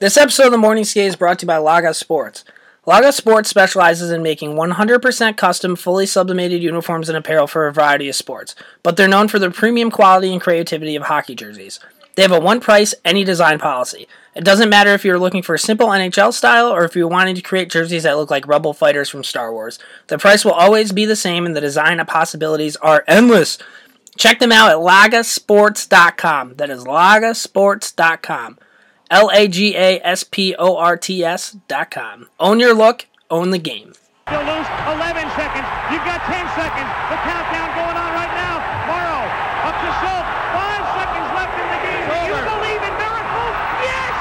This episode of the Morning Skate is brought to you by Laga Sports. Laga Sports specializes in making 100% custom, fully sublimated uniforms and apparel for a variety of sports, but they're known for their premium quality and creativity of hockey jerseys. They have a one price, any design policy. It doesn't matter if you're looking for a simple NHL style or if you're wanting to create jerseys that look like Rebel fighters from Star Wars. The price will always be the same and the design possibilities are endless. Check them out at lagasports.com. That is lagasports.com. LAGASPORTS.com. Own your look, own the game. You'll lose 11 seconds. You've got 10 seconds. The countdown going on right now. Morrow up to Schultz. 5 seconds left in the game. Do you believe in miracles? Yes!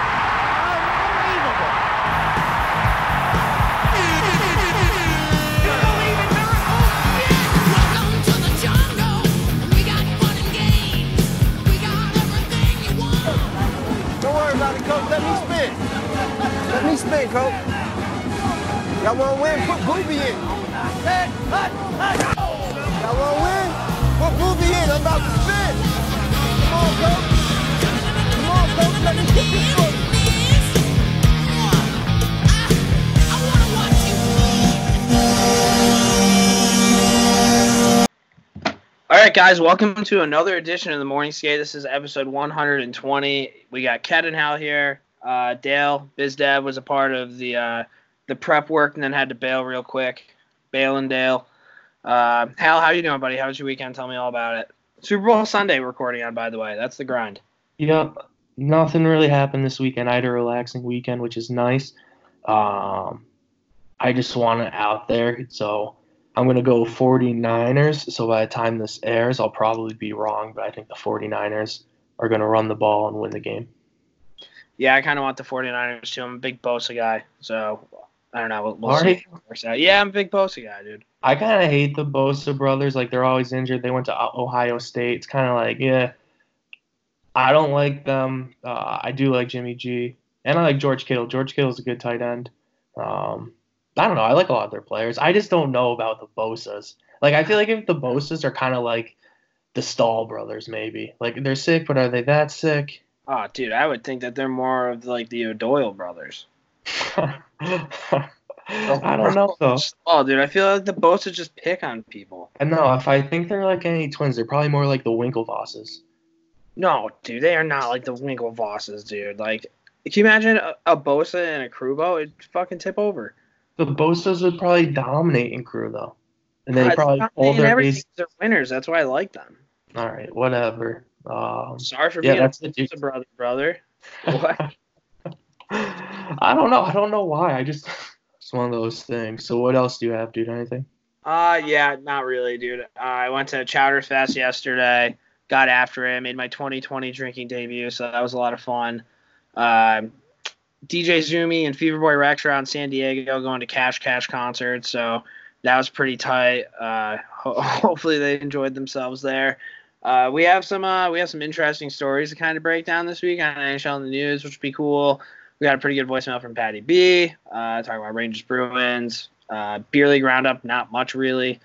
Unbelievable. You believe in miracles? Yes! Welcome to the jungle. We got fun and games. We got everything you want. Don't worry about it, Coach. Let me spin. Let me spin, Coach. Y'all wanna win? Put Booby in. Y'all wanna win? Put Booby in. I'm about to spin. Come on, Coach. Come on, Coach. Let me get this one. I wanna watch you win. All right, guys. Welcome to another edition of the Morning Skate. This is episode 120. We got Ken and Hal here. Dale, BizDad was a part of the prep work and then had to bail real quick. Bail and Dale. Hal, how you doing, buddy? How was your weekend? Tell me all about it. Super Bowl Sunday recording on, by the way. That's the grind. Yep. Nothing really happened this weekend. I had a relaxing weekend, which is nice. I just want it out there. So I'm going to go 49ers. So by the time this airs, I'll probably be wrong, but I think the 49ers are going to run the ball and win the game. Yeah, I kind of want the 49ers, too. I'm a big Bosa guy, so... I don't know. We'll see. Yeah, I'm a big Bosa guy, dude. I kind of hate the Bosa brothers. Like, they're always injured. They went to Ohio State. It's kind of like, yeah, I don't like them. I do like Jimmy G. And I like George Kittle. George Kittle's a good tight end. I don't know. I like a lot of their players. I just don't know about the Bosas. Like, I feel like if the Bosas are kind of like the Stahl brothers, maybe. Like, they're sick, but are they that sick? Oh, dude, I would think that they're more of, like, the O'Doyle brothers. I don't know though. Oh, dude, I feel like the Bosa just pick on people. And no, if I think they're like any twins, they're probably more like the Winklevosses. No, dude, they are not like the Winklevosses, dude. Like, can you imagine a Bosa and a Krubo? It'd fucking tip over. The Bosas would probably dominate in crew though, and they probably hold their base. They're winners. That's why I like them. All right, whatever. Sorry for being that's a brother. What? I don't know. I don't know why. I just it's one of those things. So what else do you have, dude? Anything? Yeah, not really, dude. I went to Chowder Fest yesterday. Got after it. Made my 2020 drinking debut, so that was a lot of fun. DJ Zumi and Feverboy Rex are out in San Diego going to Cash concerts, so that was pretty tight. Hopefully they enjoyed themselves there. We have some interesting stories to kind of break down this week on NHL in the News, which would be cool. We got a pretty good voicemail from Patty B, talking about Rangers Bruins, beer league roundup, not much really.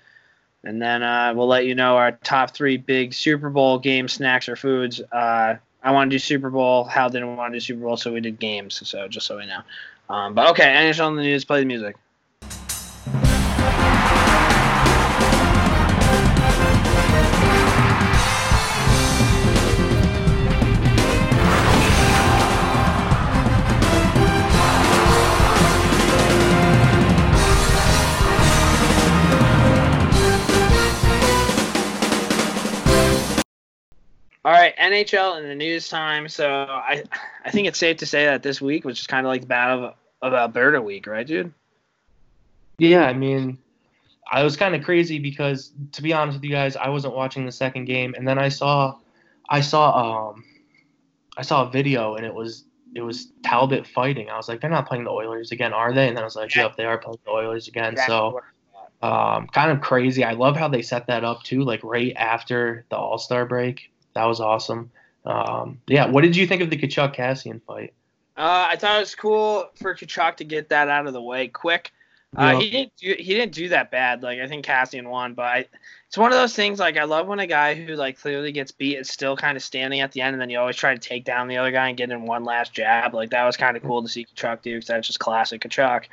And then we'll let you know our top three big Super Bowl game snacks or foods. I want to do Super Bowl. Hal didn't want to do Super Bowl, so we did games. So just so we know. But okay, NHL in the News, play the music. All right, NHL in the News time. So I think it's safe to say that this week was just kind of like the Battle of Alberta week, right, dude? Yeah, I mean, I was kind of crazy because, to be honest with you guys, I wasn't watching the second game, and then I saw a video, and it was Talbot fighting. I was like, they're not playing the Oilers again, are they? And then I was like, yep, they are playing the Oilers again. Exactly. So. Kind of crazy. I love how they set that up too, like right after the All-Star break. That was awesome. Yeah, what did you think of the Kachuk Cassian fight? I thought it was cool for Kachuk to get that out of the way quick. He didn't do that bad. Like, I think Cassian won, but it's one of those things. Like, I love when a guy who like clearly gets beat is still kind of standing at the end, and then you always try to take down the other guy and get in one last jab. Like, that was kind of cool to see Kachuk do, because that's just classic Kachuk.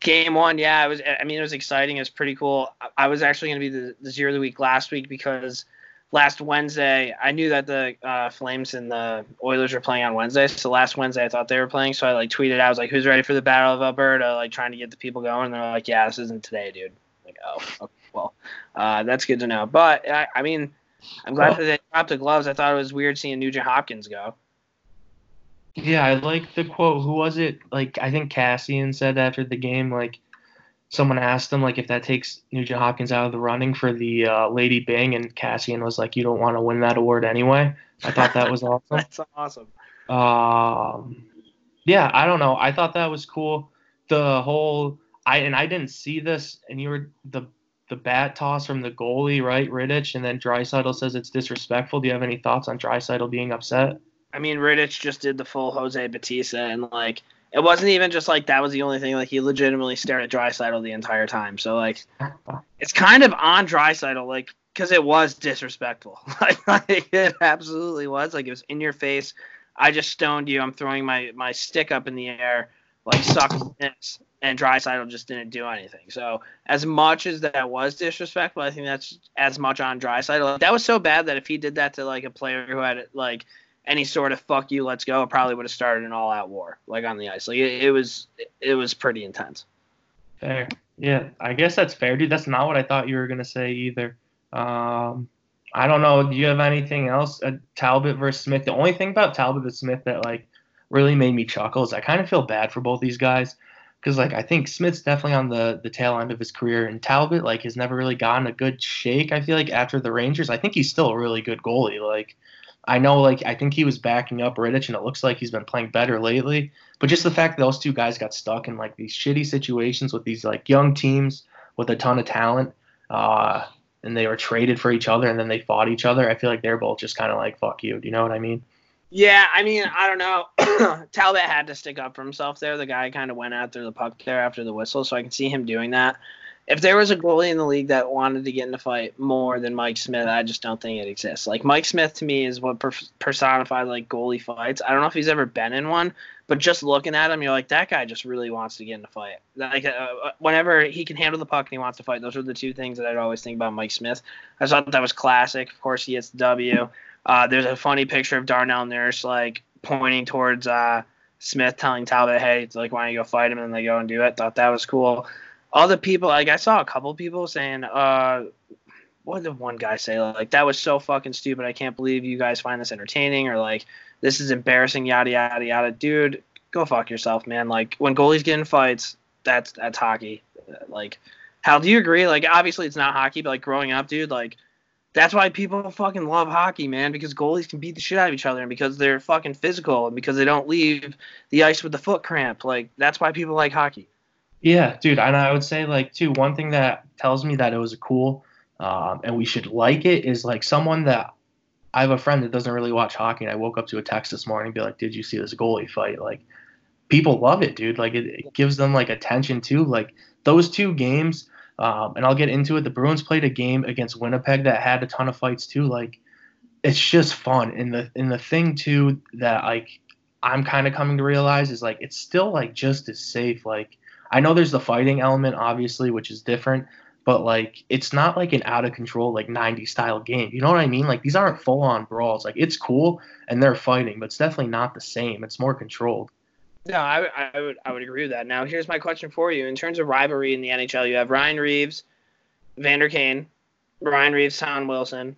Game one, yeah, it was. I mean, it was exciting. It was pretty cool. I was actually going to be the zero of the week last week, because last Wednesday I knew that the Flames and the Oilers were playing on Wednesday. So last Wednesday I thought they were playing. So I like tweeted, I was like, "Who's ready for the Battle of Alberta?" Like, trying to get the people going. And they're like, "Yeah, this isn't today, dude." I'm like, oh, okay, well, that's good to know. But I mean, I'm glad that they dropped the gloves. I thought it was weird seeing Nugent Hopkins go. Yeah, I like the quote. Who was it? Like, I think Cassian said after the game, like, someone asked him, like, if that takes Nugent Hopkins out of the running for the Lady Bing, and Cassian was like, "You don't want to win that award anyway." I thought that was awesome. That's awesome. Yeah, I don't know. I thought that was cool. The whole I didn't see this, and you were the bat toss from the goalie, right, Rittich, and then Dreisaitl says it's disrespectful. Do you have any thoughts on Dreisaitl being upset? I mean, Rittich just did the full Jose Batista, and, like, it wasn't even just, like, that was the only thing. Like, he legitimately stared at Dreisaitl the entire time. So, like, it's kind of on Dreisaitl, like, because it was disrespectful. Like, it absolutely was. Like, it was in your face. I just stoned you. I'm throwing my stick up in the air. Like, suck this. And Dreisaitl just didn't do anything. So, as much as that was disrespectful, I think that's as much on Dreisaitl. Like, that was so bad that if he did that to, like, a player who had, like, any sort of "fuck you, let's go," it probably would have started an all-out war, like, on the ice. Like, it was pretty intense. Fair. Yeah, I guess that's fair, dude. That's not what I thought you were going to say either. I don't know. Do you have anything else? Talbot versus Smith. The only thing about Talbot and Smith that, like, really made me chuckle is I kind of feel bad for both these guys, because, like, I think Smith's definitely on the tail end of his career, and Talbot, like, has never really gotten a good shake, I feel like, after the Rangers. I think he's still a really good goalie, like, I know, like, I think he was backing up Rittich, and it looks like he's been playing better lately. But just the fact that those two guys got stuck in, like, these shitty situations with these, like, young teams with a ton of talent, and they were traded for each other, and then they fought each other, I feel like they're both just kind of like, "Fuck you." Do you know what I mean? Yeah, I mean, I don't know. Talbot had to stick up for himself there. The guy kind of went after the puck there after the whistle, so I can see him doing that. If there was a goalie in the league that wanted to get in a fight more than Mike Smith, I just don't think it exists. Like, Mike Smith, to me, is what personified, like, goalie fights. I don't know if he's ever been in one, but just looking at him, you're like, that guy just really wants to get in a fight. Like, whenever he can handle the puck and he wants to fight, those are the two things that I'd always think about Mike Smith. I thought that was classic. Of course, he gets the W. There's a funny picture of Darnell Nurse, like, pointing towards Smith, telling Talbot, "Hey, it's like, why don't you go fight him?" And they go and do it. Thought that was cool. All the people, like, I saw a couple people saying, what did one guy say? Like, "That was so fucking stupid. I can't believe you guys find this entertaining," or, like, "This is embarrassing, yada, yada, yada." Dude, go fuck yourself, man. Like, when goalies get in fights, that's hockey. Like, Hal, do you agree? Like, obviously it's not hockey, but, like, growing up, dude, like, that's why people fucking love hockey, man, because goalies can beat the shit out of each other, and because they're fucking physical, and because they don't leave the ice with the foot cramp. Like, that's why people like hockey. Yeah, dude, and I would say, like, too, one thing that tells me that it was cool and we should like it is, like, someone that – I have a friend that doesn't really watch hockey, and I woke up to a text this morning and be like, "Did you see this goalie fight?" Like, people love it, dude. Like, it gives them, like, attention, too. Like, those two games – and I'll get into it. The Bruins played a game against Winnipeg that had a ton of fights, too. Like, it's just fun. And the thing, too, that, like, I'm kind of coming to realize is, like, it's still, like, just as safe, like – I know there's the fighting element, obviously, which is different, but, like, it's not, like, an out-of-control, like, 90s-style game. You know what I mean? Like, these aren't full-on brawls. Like, it's cool, and they're fighting, but it's definitely not the same. It's more controlled. No, I would agree with that. Now, here's my question for you. In terms of rivalry in the NHL, you have Ryan Reeves, Vander Kane, Ryan Reeves, Tom Wilson,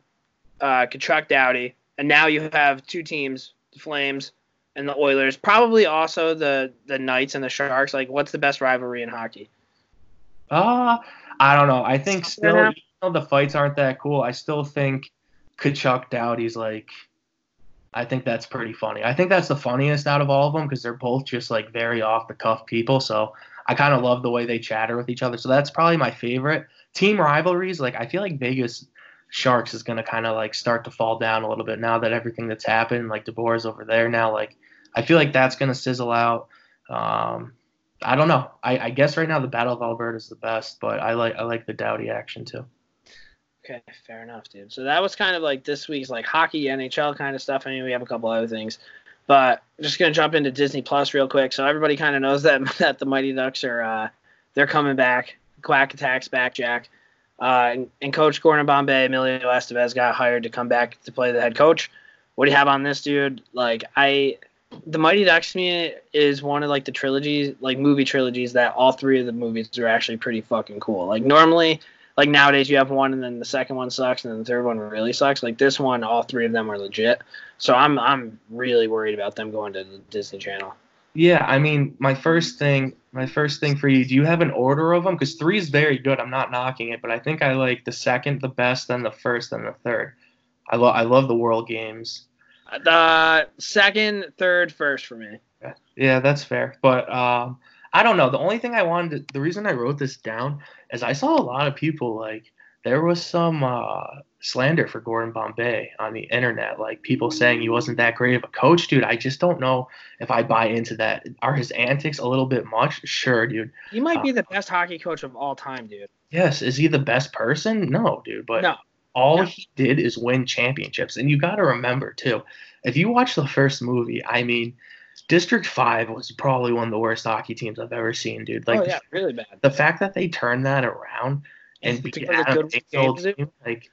Kachuk, Doughty, and now you have two teams, the Flames and the Oilers, probably also the Knights and the Sharks. Like, what's the best rivalry in hockey? I don't know. I think still, even though the fights aren't that cool, I still think Kachuk Doughty's, like, I think that's pretty funny. I think that's the funniest out of all of them, because they're both just, like, very off-the-cuff people. So I kind of love the way they chatter with each other. So that's probably my favorite. Team rivalries, like, I feel like Vegas Sharks is going to kind of, like, start to fall down a little bit now that everything that's happened, like, DeBoer's over there now. Like, I feel like that's going to sizzle out. I don't know. I guess right now the Battle of Alberta is the best, but I like the Doughty action too. Okay, fair enough, dude. So that was kind of like this week's like hockey, NHL kind of stuff. I mean, we have a couple other things, but I'm just gonna jump into Disney Plus real quick. So everybody kind of knows that the Mighty Ducks are they're coming back. Quack Attack's back, Jack, and Coach Gordon Bombay, Emilio Estevez got hired to come back to play the head coach. What do you have on this, dude? Like the Mighty Ducks to me is one of like the trilogies, like movie trilogies, that all three of the movies are actually pretty fucking cool. Like normally. Like, nowadays, you have one, and then the second one sucks, and then the third one really sucks. Like, this one, all three of them are legit. So I'm really worried about them going to the Disney Channel. Yeah, I mean, my first thing for you, do you have an order of them? Because three is very good. I'm not knocking it, but I think I like the second the best, then the first, then the third. I love the World Games. Second, third, first for me. Yeah, that's fair. But I don't know. The only thing I wanted to, the reason I wrote this down is I saw a lot of people, like, there was some slander for Gordon Bombay on the internet, like people saying he wasn't that great of a coach, dude. I just don't know if I buy into that. Are his antics a little bit much? Sure, dude. He might be the best hockey coach of all time, dude. Yes. Is he the best person? No, dude. But no. He did is win championships. And you got to remember, too, if you watch the first movie, I mean – District 5 was probably one of the worst hockey teams I've ever seen, dude. Like, oh, yeah, really bad. The fact that they turned that around and beat out a team, like,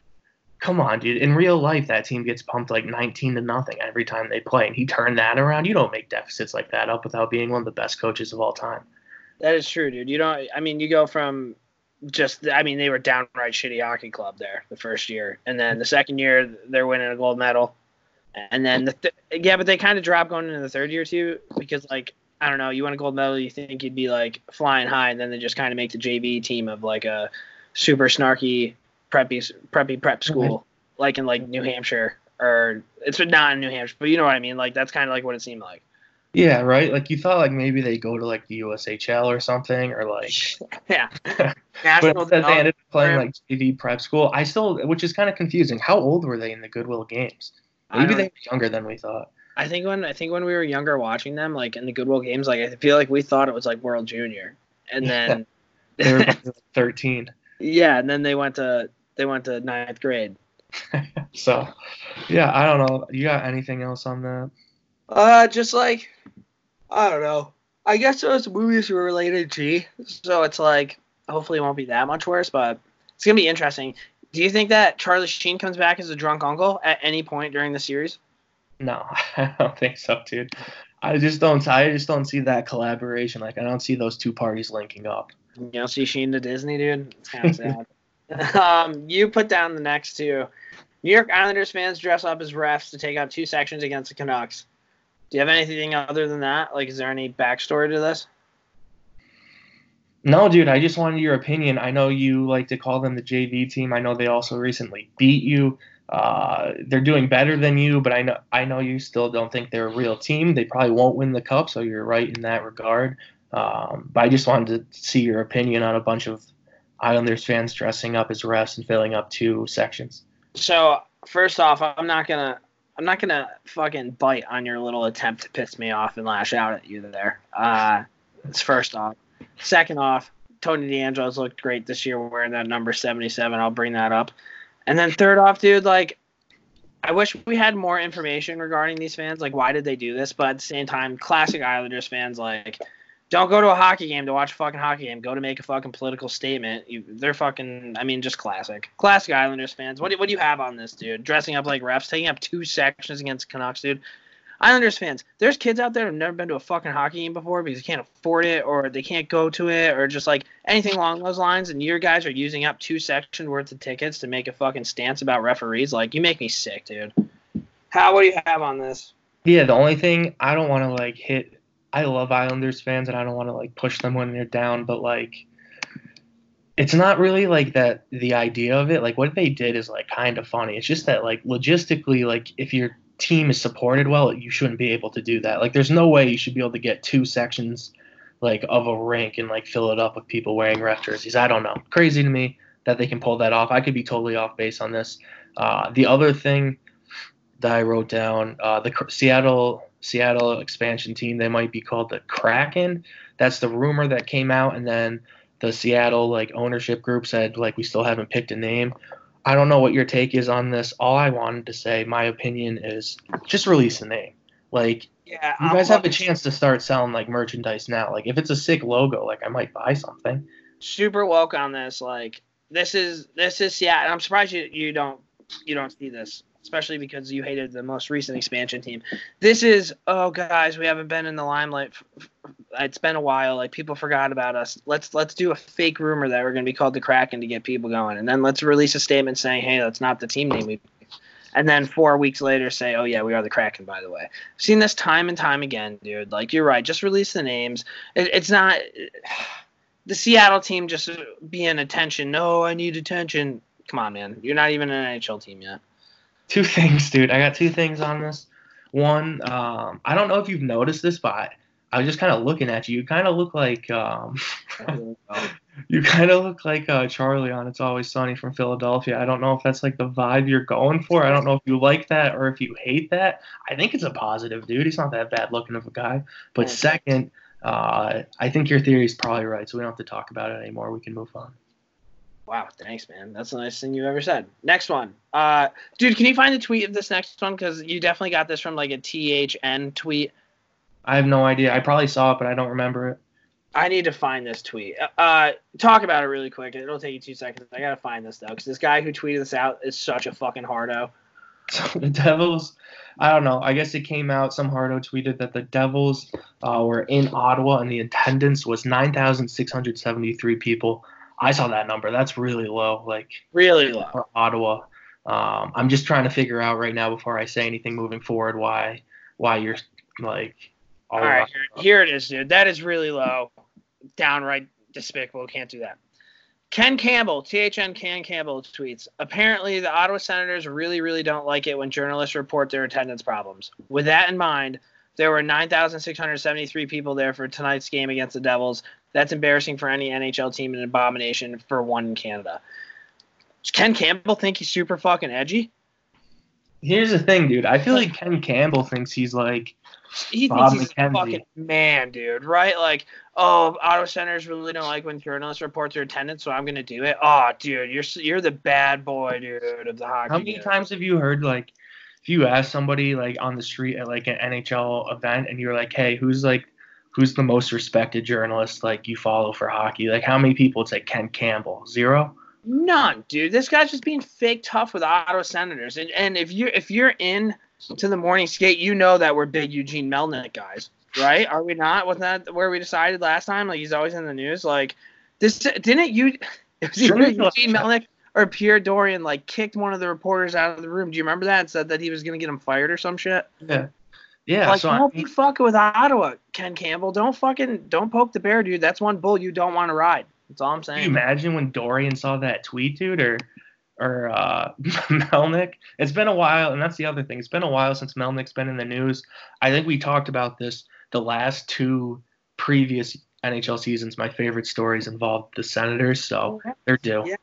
come on, dude. In real life, that team gets pumped like 19-0 every time they play, and he turned that around. You don't make deficits like that up without being one of the best coaches of all time. That is true, dude. You don't. I mean, you go from just. I mean, they were downright shitty hockey club there the first year, and then the second year they're winning a gold medal. And then, but they kind of dropped going into the third year, too, because, like, I don't know, you win a gold medal, you think you'd be, like, flying high, and then they just kind of make the JV team of, like, a super snarky, preppy prep school, like in, like, New Hampshire, or it's not in New Hampshire, but you know what I mean? Like, that's kind of, like, what it seemed like. Yeah, right? Like, you thought, like, maybe they go to, like, the USHL or something, or, like... Yeah. National but they ended up playing, like, JV prep school. Which is kind of confusing. How old were they in the Goodwill Games? Maybe they were younger than we thought. I think when we were younger watching them, like in the Goodwill Games, like I feel like we thought it was like World Junior, and then they were 13. Yeah, and then they went to ninth grade. So, yeah, I don't know. You got anything else on that? Just like I don't know. I guess those movies were related to, so it's like hopefully it won't be that much worse, but it's gonna be interesting. Do you think that Charlie Sheen comes back as a drunk uncle at any point during the series? No, I don't think so, dude. I just don't see that collaboration. Like, I don't see those two parties linking up. You don't see Sheen to Disney, dude? It's kind of sad. You put down the next two. New York Islanders fans dress up as refs to take out two sections against the Canucks. Do you have anything other than that? Like, is there any backstory to this? No, dude, I just wanted your opinion. I know you like to call them the JV team. I know they also recently beat you. They're doing better than you, but I know you still don't think they're a real team. They probably won't win the cup, so you're right in that regard. But I just wanted to see your opinion on a bunch of Islanders fans dressing up as refs and filling up two sections. So, first off, I'm not gonna fucking bite on your little attempt to piss me off and lash out at you there. That's first off. Second off, Tony DeAngelo's looked great this year wearing that number 77. I'll bring that up. And then third off, dude, like, I wish we had more information regarding these fans. Like, why did they do this? But at the same time, classic Islanders fans, like, don't go to a hockey game to watch a fucking hockey game. Go to make a fucking political statement. They're fucking, I mean, just classic. Classic Islanders fans. What do you have on this, dude? Dressing up like refs, taking up two sections against Canucks, dude. Islanders fans, there's kids out there who've never been to a fucking hockey game before because they can't afford it or they can't go to it or just like anything along those lines. And your guys are using up two sections worth of tickets to make a fucking stance about referees. Like, you make me sick, dude. How? What do you have on this? Yeah, the only thing I don't want to like hit. I love Islanders fans and I don't want to like push them when they're down, but like. It's not really, like, that the idea of it. Like, what they did is, like, kind of funny. It's just that, like, logistically, like, if your team is supported well, you shouldn't be able to do that. Like, there's no way you should be able to get two sections, like, of a rink and, like, fill it up with people wearing ref jerseys. I don't know. Crazy to me that they can pull that off. I could be totally off base on this. The other thing that I wrote down, the Seattle Seattle expansion team. They might be called the Kraken. That's the rumor that came out, and then the Seattle ownership group said we still haven't picked a name. I don't know what your take is on this. All I wanted to say, my opinion is, just release a name. Yeah, you guys have a chance to start selling merchandise now. If it's a sick logo, I might buy something. Super woke on this. This is Seattle. Yeah, I'm surprised you don't see this, especially because you hated the most recent expansion team. This is, oh guys, we haven't been in the limelight. It's been a while. People forgot about us. Let's do a fake rumor that we're going to be called the Kraken to get people going, and then let's release a statement saying, hey, that's not the team name we picked. And then 4 weeks later say, oh yeah, we are the Kraken, by the way. I've seen this time and time again, dude. You're right. Just release the names. It's not the Seattle team just being attention. No, I need attention. Come on, man. You're not even an NHL team yet. Two things, dude. I got two things on this. One, I don't know if you've noticed this, but I was just kind of looking at you. You kind of look like you kind of look like Charlie on It's Always Sunny from Philadelphia. I don't know if that's the vibe you're going for. I don't know if you like that or if you hate that. I think it's a positive, dude. He's not that bad looking of a guy. But second, I think your theory is probably right, so we don't have to talk about it anymore. We can move on. Wow, thanks, man. That's the nicest thing you ever said. Next one. Dude, can you find the tweet of this next one? Because you definitely got this from, a THN tweet. I have no idea. I probably saw it, but I don't remember it. I need to find this tweet. Talk about it really quick. It'll take you 2 seconds. I got to find this, though, because this guy who tweeted this out is such a fucking hardo. So the Devils, I don't know. I guess it came out, some hardo tweeted that the Devils were in Ottawa, and the attendance was 9,673 people. I saw that number. That's really low. Really low for Ottawa. I'm just trying to figure out right now before I say anything moving forward why you're all right. Here it is, dude. That is really low. Downright despicable. Can't do that. Ken Campbell, THN Ken Campbell tweets, apparently the Ottawa Senators really, really don't like it when journalists report their attendance problems. With that in mind, there were 9,673 people there for tonight's game against the Devils. That's embarrassing for any NHL team and an abomination for one in Canada. Does Ken Campbell think he's super fucking edgy? Here's the thing, dude. I feel like Ken Campbell thinks he's he Bob thinks he's McKenzie. A fucking man, dude, right? Oh, Ottawa Senators really don't like when journalists report their attendance, so I'm going to do it. Oh, dude, you're the bad boy, dude, of the hockey. How many times have you heard, if you ask somebody, on the street at, an NHL event, and you're hey, who's the most respected journalist you follow for hockey? How many people say Ken Campbell? Zero? None, dude. This guy's just being fake tough with Ottawa Senators. And if you're in to the Morning Skate, you know that we're big Eugene Melnyk guys, right? Are we not? Wasn't that where we decided last time? He's always in the news. This didn't you? It was either Eugene Melnyk or Pierre Dorian kicked one of the reporters out of the room. Do you remember that? And said that he was gonna get him fired or some shit. Yeah. Yeah, don't be fucking with Ottawa, Ken Campbell. Don't poke the bear, dude. That's one bull you don't want to ride. That's all I'm saying. Can you imagine when Dorian saw that tweet, dude, or Melnyk? It's been a while, and that's the other thing. It's been a while since Melnyk's been in the news. I think we talked about this the last two previous NHL seasons. My favorite stories involved the Senators, so they're due. Yeah.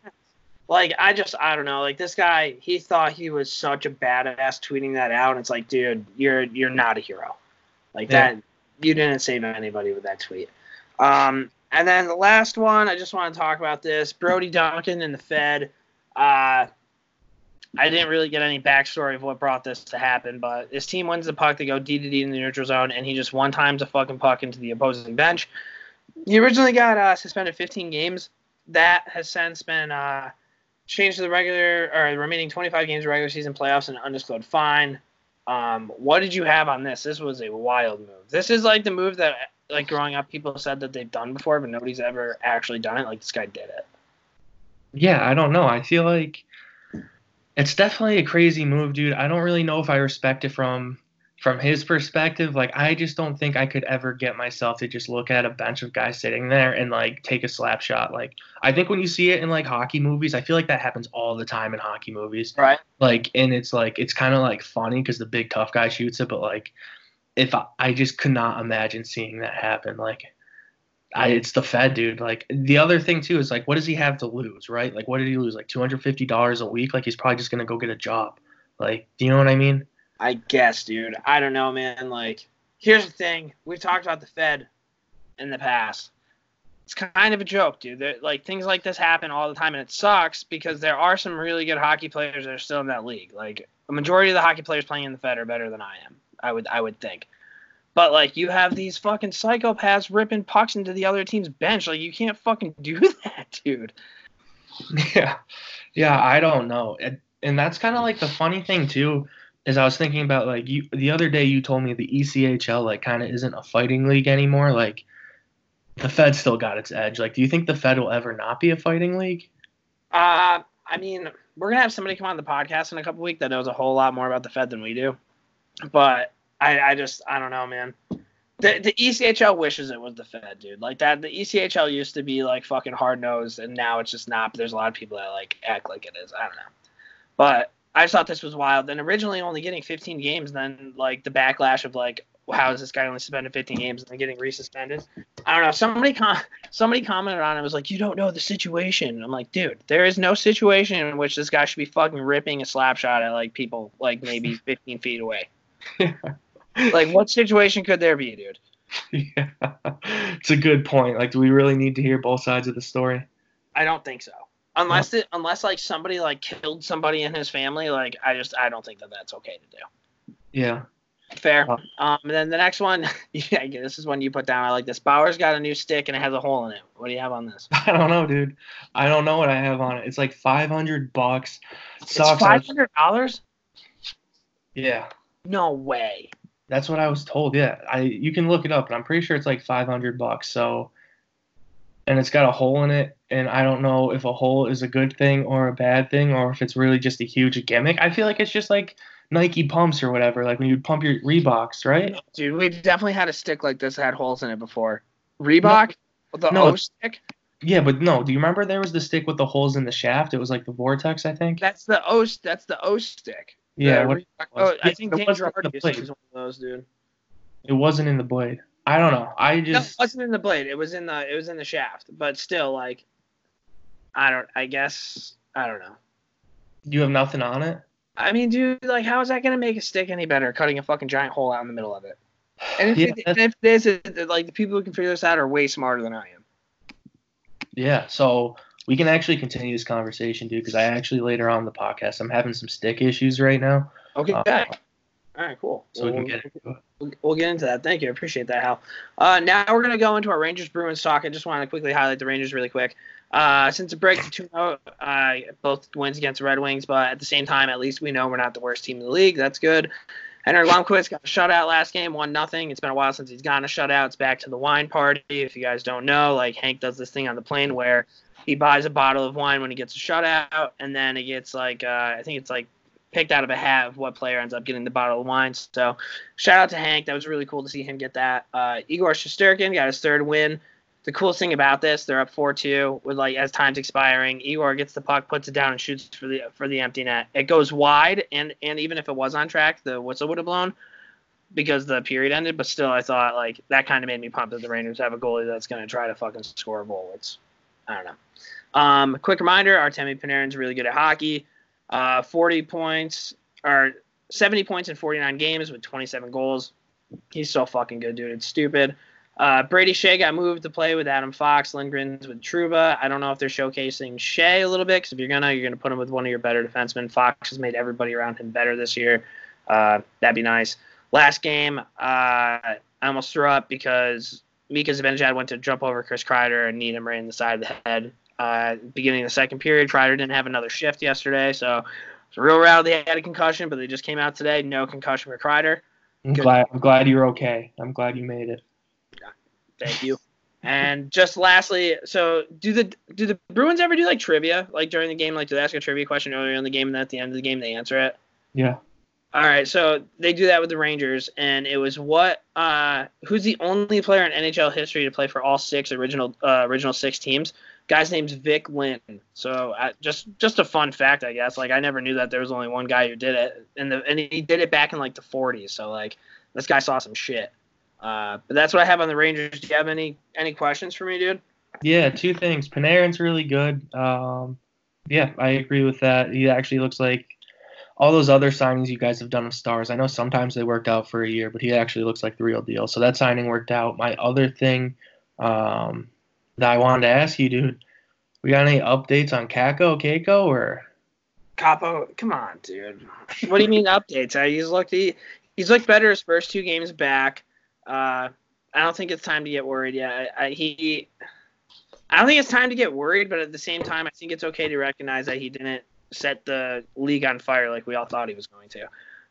I don't know. This guy, he thought he was such a badass tweeting that out. And it's dude, you're not a hero. That, you didn't save anybody with that tweet. And then the last one, I just want to talk about this. Brody Duncan and the Fed. I didn't really get any backstory of what brought this to happen, but his team wins the puck. They go D to D in the neutral zone, and he just one-times a fucking puck into the opposing bench. He originally got suspended 15 games. That has since been... changed to the regular or the remaining 25 games of regular season playoffs and an undisclosed fine. What did you have on this? This was a wild move. This is the move that growing up people said that they've done before, but nobody's ever actually done it. This guy did it. Yeah, I don't know. I feel it's definitely a crazy move, dude. I don't really know if I respect it from his perspective. I just don't think I could ever get myself to just look at a bunch of guys sitting there and, take a slap shot. I think when you see it in, hockey movies, I feel that happens all the time in hockey movies. Right. And it's, it's kind of, funny because the big tough guy shoots it, but, if I just could not imagine seeing that happen. It's the Fed, dude. The other thing, too, is, what does he have to lose, right? What did he lose? $250 a week? He's probably just going to go get a job. Do you know what I mean? I guess, dude. I don't know, man. Like, here's the thing. We've talked about the Fed in the past. It's kind of a joke, dude. They're, like, things like this happen all the time, and it sucks because there are some really good hockey players that are still in that league. Like, a majority of the hockey players playing in the Fed are better than I am, I would think. But, like, you have these fucking psychopaths ripping pucks into the other team's bench. Like, you can't fucking do that, dude. Yeah, I don't know. And that's kind of, like, the funny thing, too, is I was thinking about, like, you the other day you told me the ECHL, like, kind of isn't a fighting league anymore, like, the Fed still got its edge. Like, do you think the Fed will ever not be a fighting league? I mean, we're going to have somebody come on the podcast in a couple weeks that knows a whole lot more about the Fed than we do. But I don't know, man. The ECHL wishes it was the Fed, dude. Like, that, the ECHL used to be, like, fucking hard-nosed, and now it's just not. But there's a lot of people that, like, act like it is. I don't know. But I just thought this was wild. And originally only getting 15 games, then, like, the backlash of, like, how is this guy only suspended 15 games and then getting resuspended? I don't know. Somebody commented on it. Was like, you don't know the situation. And I'm like, dude, there is no situation in which this guy should be fucking ripping a slap shot at, like, people, like, maybe 15 feet away. Yeah. Like, what situation could there be, dude? Yeah, it's a good point. Like, do we really need to hear both sides of the story? I don't think so. Unless like, somebody, like, killed somebody in his family, like, I don't think that that's okay to do. Yeah. Fair. And then the next one, yeah, this is one you put down. I like this. Bauer's got a new stick and it has a hole in it. What do you have on this? I don't know, dude. I don't know what I have on it. It's like $500. It's $500? Yeah. No way. That's what I was told. Yeah, you can look it up, and I'm pretty sure it's like $500. So, and it's got a hole in it, and I don't know if a hole is a good thing or a bad thing, or if it's really just a huge gimmick. I feel like it's just like Nike pumps or whatever, like when you pump your Reeboks, right? Dude, we definitely had a stick like this that had holes in it before. Reebok? No, the O-Stick? Yeah, but no. Do you remember there was the stick with the holes in the shaft? It was like the Vortex, I think. That's the O-Stick. Yeah. I think Dan Girardi was one of those, dude. It wasn't in the blade. I don't know. It wasn't in the blade. It was in the shaft. But still, like, I don't know. You have nothing on it? I mean, dude, like, how is that going to make a stick any better, cutting a fucking giant hole out in the middle of it? And if it is, like, the people who can figure this out are way smarter than I am. Yeah, so we can actually continue this conversation, dude, because I actually, later on in the podcast, I'm having some stick issues right now. Okay. All right, cool. So we'll get into that. Thank you. I appreciate that, Hal. Now we're going to go into our Rangers-Bruins talk. I just want to quickly highlight the Rangers really quick. Since the break, 2-0, both wins against the Red Wings, but at the same time, at least we know we're not the worst team in the league. That's good. Henrik Lundqvist got a shutout last game, 1-0. It's been a while since he's gotten a shutout. It's back to the wine party. If you guys don't know, like, Hank does this thing on the plane where he buys a bottle of wine when he gets a shutout, and then it gets, like, I think it's, like, picked out of a hat of what player ends up getting the bottle of wine. So shout out to Hank. That was really cool to see him get that. Igor Shesterkin got his third win. The coolest thing about this, they're up 4-2 with, like, as time's expiring. Igor gets the puck, puts it down, and shoots for the empty net. It goes wide, and even if it was on track, the whistle would have blown because the period ended. But still, I thought, like, that kind of made me pumped that the Rangers have a goalie that's going to try to fucking score a goal. It's, I don't know. Quick reminder, Artemi Panarin's really good at hockey. 70 points in 49 games with 27 goals. He's so fucking good, dude. It's stupid. Brady Shea got moved to play with Adam Fox. Lindgren's with Trouba. I don't know if they're showcasing Shea a little bit, because if you're gonna put him with one of your better defensemen. Fox has made everybody around him better this year. That'd be nice. Last game, I almost threw up because Mika Zibanejad went to jump over Chris Kreider and Needham right in the side of the head. Beginning of the second period, Kreider didn't have another shift yesterday, so it's a real rattle. They had a concussion, but they just came out today. No concussion for Kreider. I'm glad you're okay. I'm glad you made it. Thank you. And just lastly, so do the Bruins ever do, like, trivia, like, during the game? Like, do they ask a trivia question earlier in the game, and at the end of the game they answer it? Yeah. All right, so they do that with the Rangers, and it was who's the only player in NHL history to play for all six original six teams? Guy's name's Vic Lynn. So just a fun fact, I guess. Like, I never knew that there was only one guy who did it, and he did it back in, like, the 40s. So, like, this guy saw some shit. But that's what I have on the Rangers. Do you have any questions for me, dude? Yeah, two things. Panarin's really good. Yeah, I agree with that. He actually looks like all those other signings you guys have done with stars, I know sometimes they worked out for a year, but he actually looks like the real deal. So that signing worked out. My other thing that I wanted to ask you, dude, we got any updates on Kako or Capo? Come on, dude. What do you mean updates? He's looked better his first two games back. I don't think it's time to get worried yet. I don't think it's time to get worried, but at the same time, I think it's okay to recognize that he didn't set the league on fire like we all thought he was going to.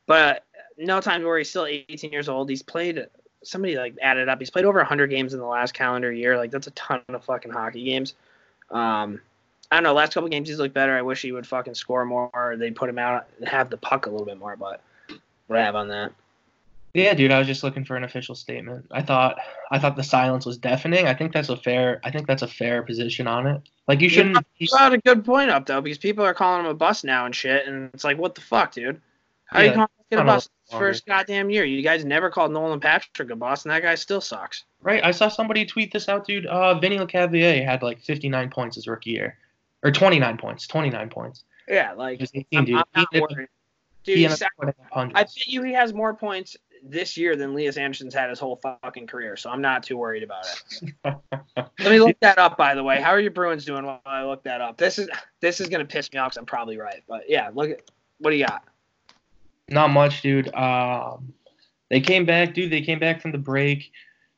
But no time to worry. He's still 18 years old. He's played – somebody, like, added up. He's played over 100 games in the last calendar year. Like, that's a ton of fucking hockey games. I don't know. Last couple games, he's looked better. I wish he would fucking score more, or they'd put him out and have the puck a little bit more, but what I have on that. Yeah, dude, I was just looking for an official statement. I thought the silence was deafening. I think that's a fair position on it. Like, you shouldn't. You brought a good point up though, because people are calling him a bust now and shit, and it's like, what the fuck, dude? How you calling him a bust his first goddamn year? You guys never called Nolan Patrick a bust, and that guy still sucks. Right. I saw somebody tweet this out, dude. Vinny LeCavalier had like 59 points his rookie year, or 29 points. Yeah, like 18, I'm not worried. Dude, I bet you he has more points this year than Elias Anderson's had his whole fucking career, so I'm not too worried about it. Let me look that up, by the way. How are your Bruins doing while I look that up? This is gonna piss me off because I'm probably right, but yeah, what do you got? Not much, dude. They came back from the break.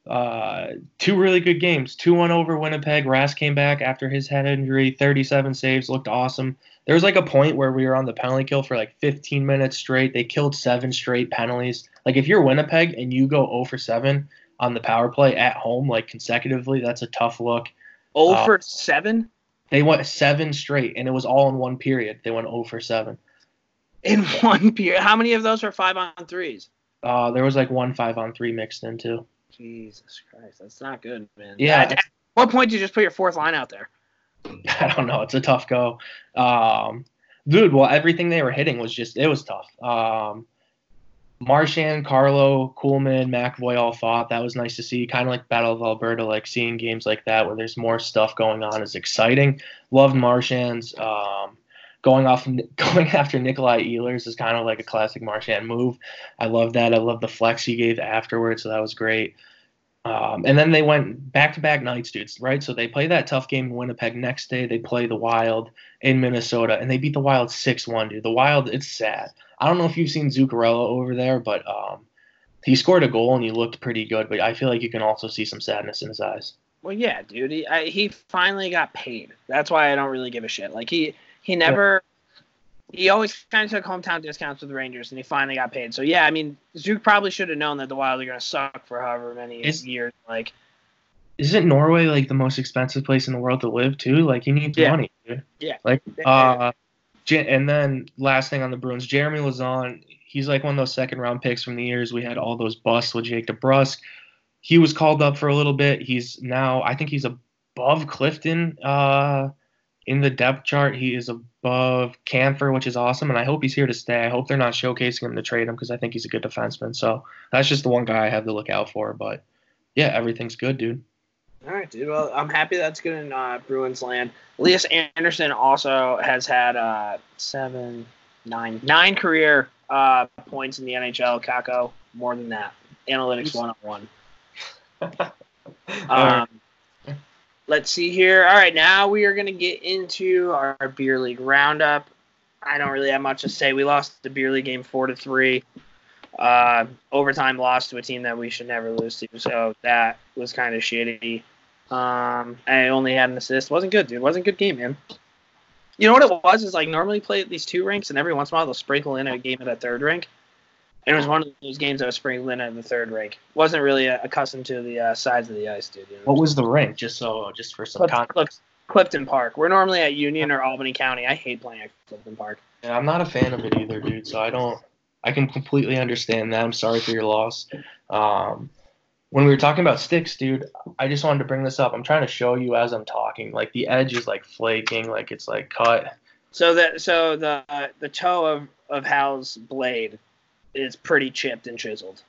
Two really good games. 2-1 over Winnipeg. Rask came back after his head injury. 37 saves. Looked awesome. There was like a point where we were on the penalty kill for like 15 minutes straight. They killed 7 straight penalties. Like, if you're Winnipeg and you go 0 for 7 on the power play at home, like, consecutively, that's a tough look. 0 for 7? They went 7 straight, and it was all in one period. They went 0 for 7. In one period? How many of those were 5-on-3s? There was like one 5-on-3 mixed in, too. Jesus Christ, that's not good, man. Yeah. At what point did you just put your fourth line out there? I don't know. It's a tough go. Dude, well, everything they were hitting was just – it was tough. Marchand, Carlo, Kuhlman, McAvoy all fought. That was nice to see. Kind of like Battle of Alberta, like seeing games like that where there's more stuff going on is exciting. Loved Marchand's. Going after Nikolai Ehlers is kind of like a classic Marchand move. I love that. I love the flex he gave afterwards, so that was great. And then they went back-to-back nights, dudes, right? So they play that tough game in Winnipeg. Next day, they play the Wild in Minnesota, and they beat the Wild 6-1, dude. The Wild, it's sad. I don't know if you've seen Zuccarello over there, but he scored a goal and he looked pretty good, but I feel like you can also see some sadness in his eyes. Well, yeah, dude. He finally got paid. That's why I don't really give a shit. Like, he always kind of took hometown discounts with the Rangers, and he finally got paid. So, yeah, I mean, Zook probably should have known that the Wild are going to suck for however many years. Like, isn't Norway, like, the most expensive place in the world to live, too? Like, you need money, dude. Yeah. Like, and then last thing on the Bruins, Jeremy Lazon, he's like one of those second-round picks from the years we had all those busts with Jake DeBrusk. He was called up for a little bit. He's now – I think he's above Clifton in the depth chart. He is above Camphor, which is awesome, and I hope he's here to stay. I hope they're not showcasing him to trade him because I think he's a good defenseman. So that's just the one guy I have to look out for. But, yeah, everything's good, dude. All right, dude. Well, I'm happy that's good in Bruins land. Elias Anderson also has had 9 career points in the NHL. Kako, more than that. Analytics 101. Let's see here. All right, now we are going to get into our beer league roundup. I don't really have much to say. We lost the beer league game 4-3. Overtime loss to a team that we should never lose to, so that was kind of shitty. I only had an assist. Wasn't good, dude. Wasn't a good game, man. You know what it was? Is like normally play at least two rinks, and every once in a while they'll sprinkle in a game at a third rink. And it was one of those games that was sprinkled in at the third rink. Wasn't really accustomed to the size of the ice, dude. You know? What was the rink? Just for some context. Look, Clifton Park. We're normally at Union or Albany County. I hate playing at Clifton Park. Yeah, I'm not a fan of it either, dude. So I can completely understand that. I'm sorry for your loss. When we were talking about sticks, dude, I just wanted to bring this up. I'm trying to show you as I'm talking. Like, the edge is like flaking, like it's like cut. So the toe of Hal's blade is pretty chipped and chiseled.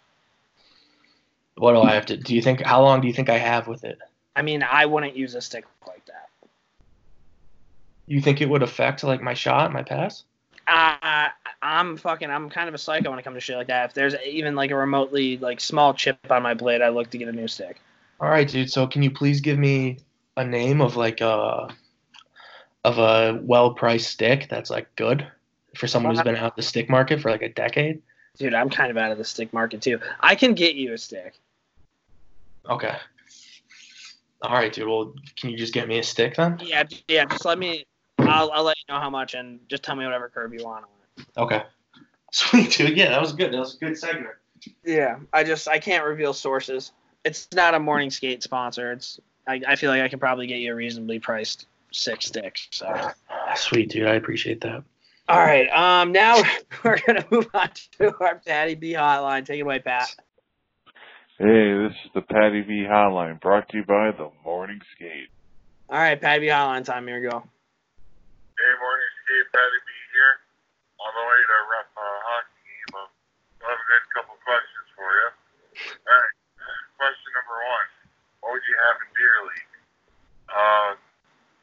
What do I have to do? You think how long do you think I have with it? I mean, I wouldn't use a stick like that. You think it would affect like my shot, my pass? I'm kind of a psycho when it comes to shit like that. If there's even like a remotely like small chip on my blade, I look to get a new stick. All right, dude. So can you please give me a name of like a well-priced stick that's like good for someone who's been out of the stick market for like a decade? Dude, I'm kind of out of the stick market too. I can get you a stick. Okay. All right, dude. Well, can you just get me a stick then? Yeah. Just let me. I'll let you know how much, and just tell me whatever curve you want on it. Okay. Sweet, dude. Yeah, that was good. That was a good segment. Yeah, I can't reveal sources. It's not a Morning Skate sponsor. I feel like I can probably get you a reasonably priced six sticks. So. Sweet, dude. I appreciate that. All right. Now we're gonna move on to our Patty B hotline. Take it away, Pat. Hey, this is the Patty B hotline, brought to you by the Morning Skate. All right, Patty B hotline time. Here we go. Hey, Morning Skate, Patty B here. On the way to a rough hockey game, I have a good couple questions for you. All right, question number one. What would you have in beer league?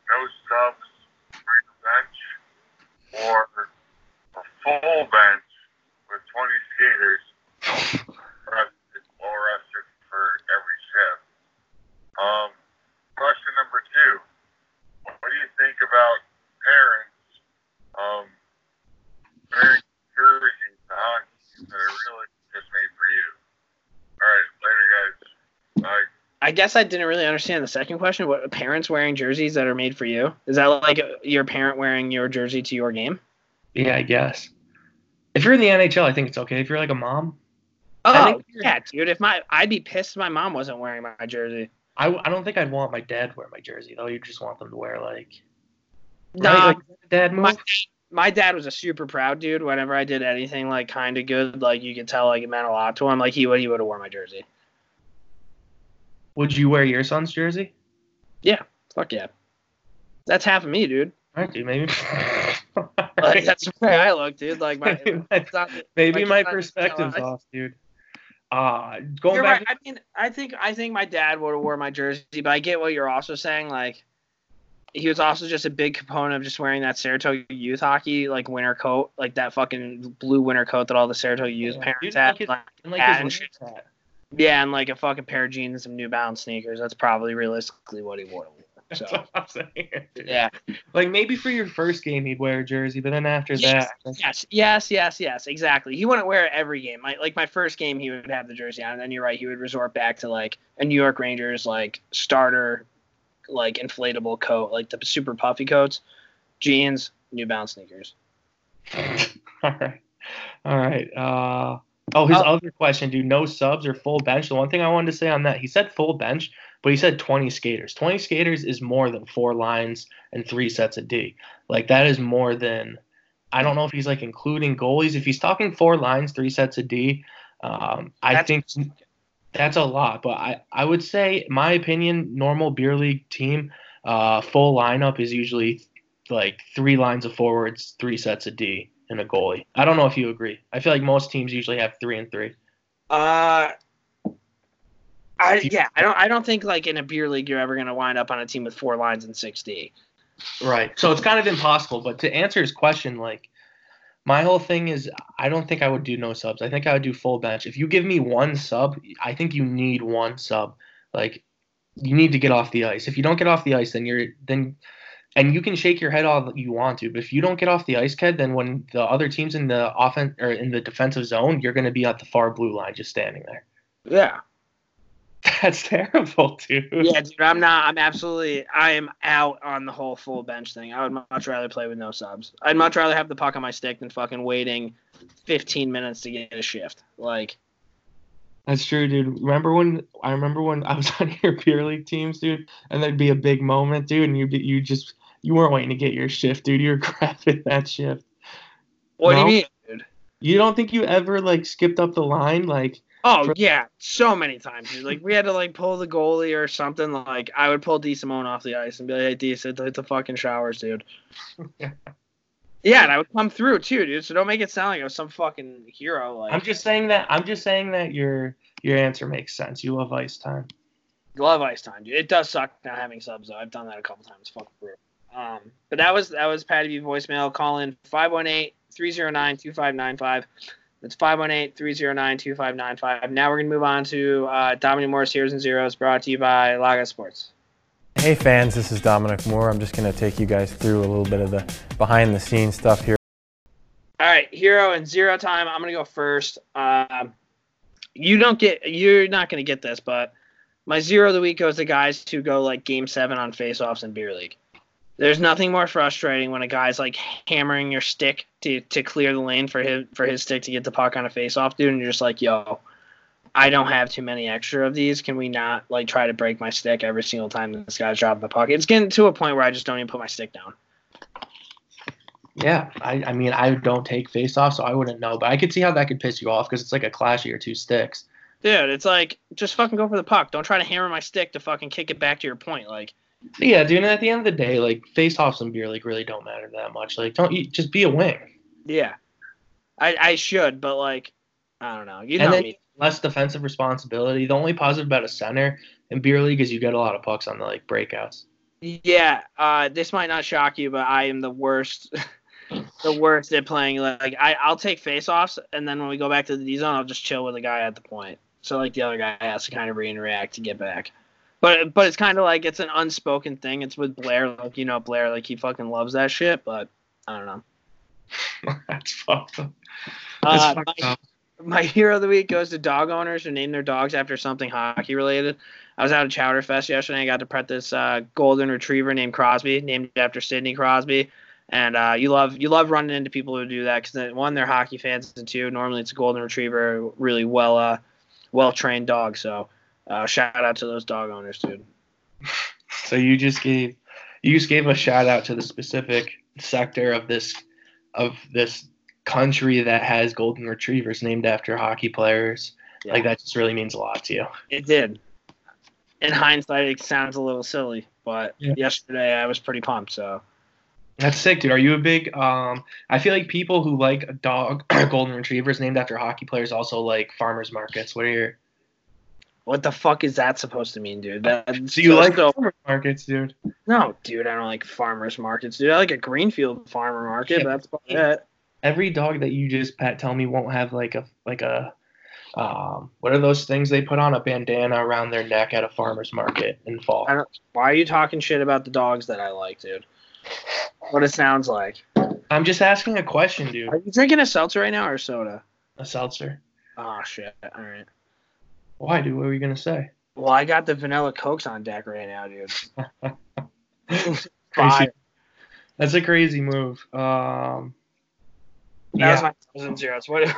No subs, straight bench, or a full bench with 20 skaters all rested for every shift? Question number two. What do you think about parents very encouraging to hockey that are really just made for you? All right, later, guys. Bye. I guess I didn't really understand the second question. What, parents wearing jerseys that are made for you? Is that like your parent wearing your jersey to your game? Yeah, I guess. If you're in the NHL, I think it's okay. If you're like a mom. Oh, yeah, dude. I'd be pissed if my mom wasn't wearing my jersey. I don't think I'd want my dad to wear my jersey, though. You just want them to wear like... No, right, like dad move? My dad was a super proud dude. Whenever I did anything like kind of good, like you could tell like it meant a lot to him. Like he would have worn my jersey. Would you wear your son's jersey? Yeah, fuck yeah. That's half of me, dude. All right, dude, maybe. Like, that's the way I look, dude. Like my perspective's off, dude. Going you're back. Right. I mean, I think my dad would have wore my jersey, but I get what you're also saying, like. He was also just a big component of just wearing that Saratoga youth hockey, like, winter coat. Like, that fucking blue winter coat that all the Saratoga youth parents had. Like, yeah, and, like, a fucking pair of jeans and some New Balance sneakers. That's probably realistically what he wore. So. That's what I'm saying. Dude. Yeah. Like, maybe for your first game he'd wear a jersey, but then after that. Yes, exactly. He wouldn't wear it every game. My first game he would have the jersey on, and then you're right, he would resort back to, like, a New York Rangers, like, starter like inflatable coat, like the super puffy coats, jeans, New Balance sneakers. All right. His other question, dude, no subs or full bench? The one thing I wanted to say on that, he said full bench, but he said 20 skaters. 20 skaters is more than 4 lines and 3 sets of D. Like, that is more than, I don't know if he's, like, including goalies. If he's talking 4 lines, 3 sets of D, I think – that's a lot, but I would say, in my opinion, normal beer league team, full lineup is usually like 3 lines of forwards, 3 sets of D, and a goalie. I don't know if you agree. I feel like most teams usually have 3 and 3. I don't think like in a beer league you're ever gonna wind up on a team with 4 lines and 6 D. Right. So it's kind of impossible. But to answer his question, like. My whole thing is I don't think I would do no subs. I think I would do full bench. If you give me 1 sub, I think you need 1 sub. Like, you need to get off the ice. If you don't get off the ice, then you can shake your head all you want to. But if you don't get off the ice, Ked, then when the other team's in the offense or in the defensive zone, you're going to be at the far blue line just standing there. Yeah. That's terrible, dude. Yeah, dude, I am out on the whole full bench thing. I would much rather play with no subs. I'd much rather have the puck on my stick than fucking waiting 15 minutes to get a shift. Like, that's true, dude. Remember when I was on your beer league teams, dude, and there'd be a big moment, dude, and you weren't waiting to get your shift, dude. You were crapping that shift. What do you mean, dude? You don't think you ever like skipped up the line, like? Oh, yeah, so many times, dude. Like, we had to, like, pull the goalie or something. Like, I would pull D. Simone off the ice and be like, hey, D, hit the fucking showers, dude. Yeah, and I would come through, too, dude. So don't make it sound like I was some fucking hero. Like, I'm just saying that your answer makes sense. You love ice time. Love ice time, dude. It does suck not having subs, though. I've done that a couple times. Fuck, But that was Patty B voicemail. Call in 518-309-2595. That's 518-309-2595. Now we're going to move on to Dominic Moore's Heroes and Zeros, brought to you by Laga Sports. Hey fans, this is Dominic Moore. I'm just going to take you guys through a little bit of the behind-the-scenes stuff here. All right, hero and zero time. I'm going to go first. You're not going to get this, but my zero of the week goes to guys who go like Game 7 on faceoffs in Beer League. There's nothing more frustrating when a guy's like hammering your stick to clear the lane for his stick to get the puck on a face-off, dude, and you're just like, yo, I don't have too many extra of these. Can we not like try to break my stick every single time this guy's dropping the puck? It's getting to a point where I just don't even put my stick down. Yeah, I mean, I don't take face-off, so I wouldn't know, but I could see how that could piss you off because it's like a clash of your two sticks. Dude, it's like, just fucking go for the puck. Don't try to hammer my stick to fucking kick it back to your point, like. Yeah, dude, and at the end of the day, like, face-offs in beer league really don't matter that much. Like, just be a wing. Yeah. I should, but, like, I don't know. You know me. Less defensive responsibility. The only positive about a center in beer league is you get a lot of pucks on the, like, breakouts. Yeah, this might not shock you, but I am the worst at playing. Like, I'll take face-offs, and then when we go back to the D-zone, I'll just chill with the guy at the point. So, like, the other guy has to kind of react to get back. But it's kind of like it's an unspoken thing. It's with Blair. Like, you know, Blair, like, he fucking loves that shit. But I don't know. That's fucked up. My hero of the week goes to dog owners who name their dogs after something hockey related. I was out at Chowder Fest yesterday. I got to pet this golden retriever named Crosby, named after Sidney Crosby. And you love running into people who do that because, one, they're hockey fans, and two, normally it's a golden retriever, really well-trained dog. So. Shout out to those dog owners, dude. So you just gave a shout out to the specific sector of this country that has golden retrievers named after hockey players. Yeah. Like, that just really means a lot to you. It did. In hindsight, it sounds a little silly, but yeah. Yesterday I was pretty pumped. So that's sick, dude. Are you a big? I feel like people who like a dog golden retrievers named after hockey players also like farmers markets. What are your What the fuck is that supposed to mean, dude? Do you like farmers markets, dude? No, dude, I don't like farmers markets, dude. I like a Greenfield farmer market. Yeah, but that's about it. Every dog that you just pet, tell me, won't have like a what are those things they put on a bandana around their neck at a farmer's market in fall? Why are you talking shit about the dogs that I like, dude? What it sounds like. I'm just asking a question, dude. Are you drinking a seltzer right now or a soda? A seltzer. Oh, shit. All right. Why, dude? What were you going to say? Well, I got the vanilla Cokes on deck right now, dude. Crazy. That's a crazy move. That was my zeros. What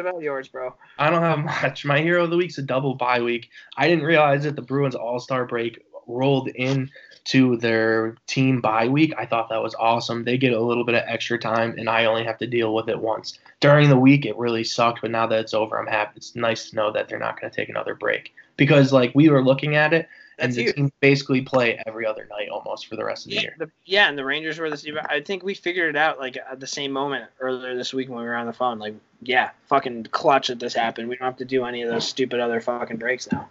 about yours, bro? I don't have much. My hero of the week's a double bye week. I didn't realize that the Bruins All-Star break rolled into their team bye week. I thought that was awesome. They get a little bit of extra time, and I only have to deal with it once. During the week, it really sucked, but now that it's over, I'm happy. It's nice to know that they're not going to take another break because, like, we were looking at it, and the team basically play every other night almost for the rest of the year. And the Rangers were this – I think we figured it out, like, at the same moment earlier this week when we were on the phone. Like, yeah, fucking clutch that this happened. We don't have to do any of those stupid other fucking breaks now.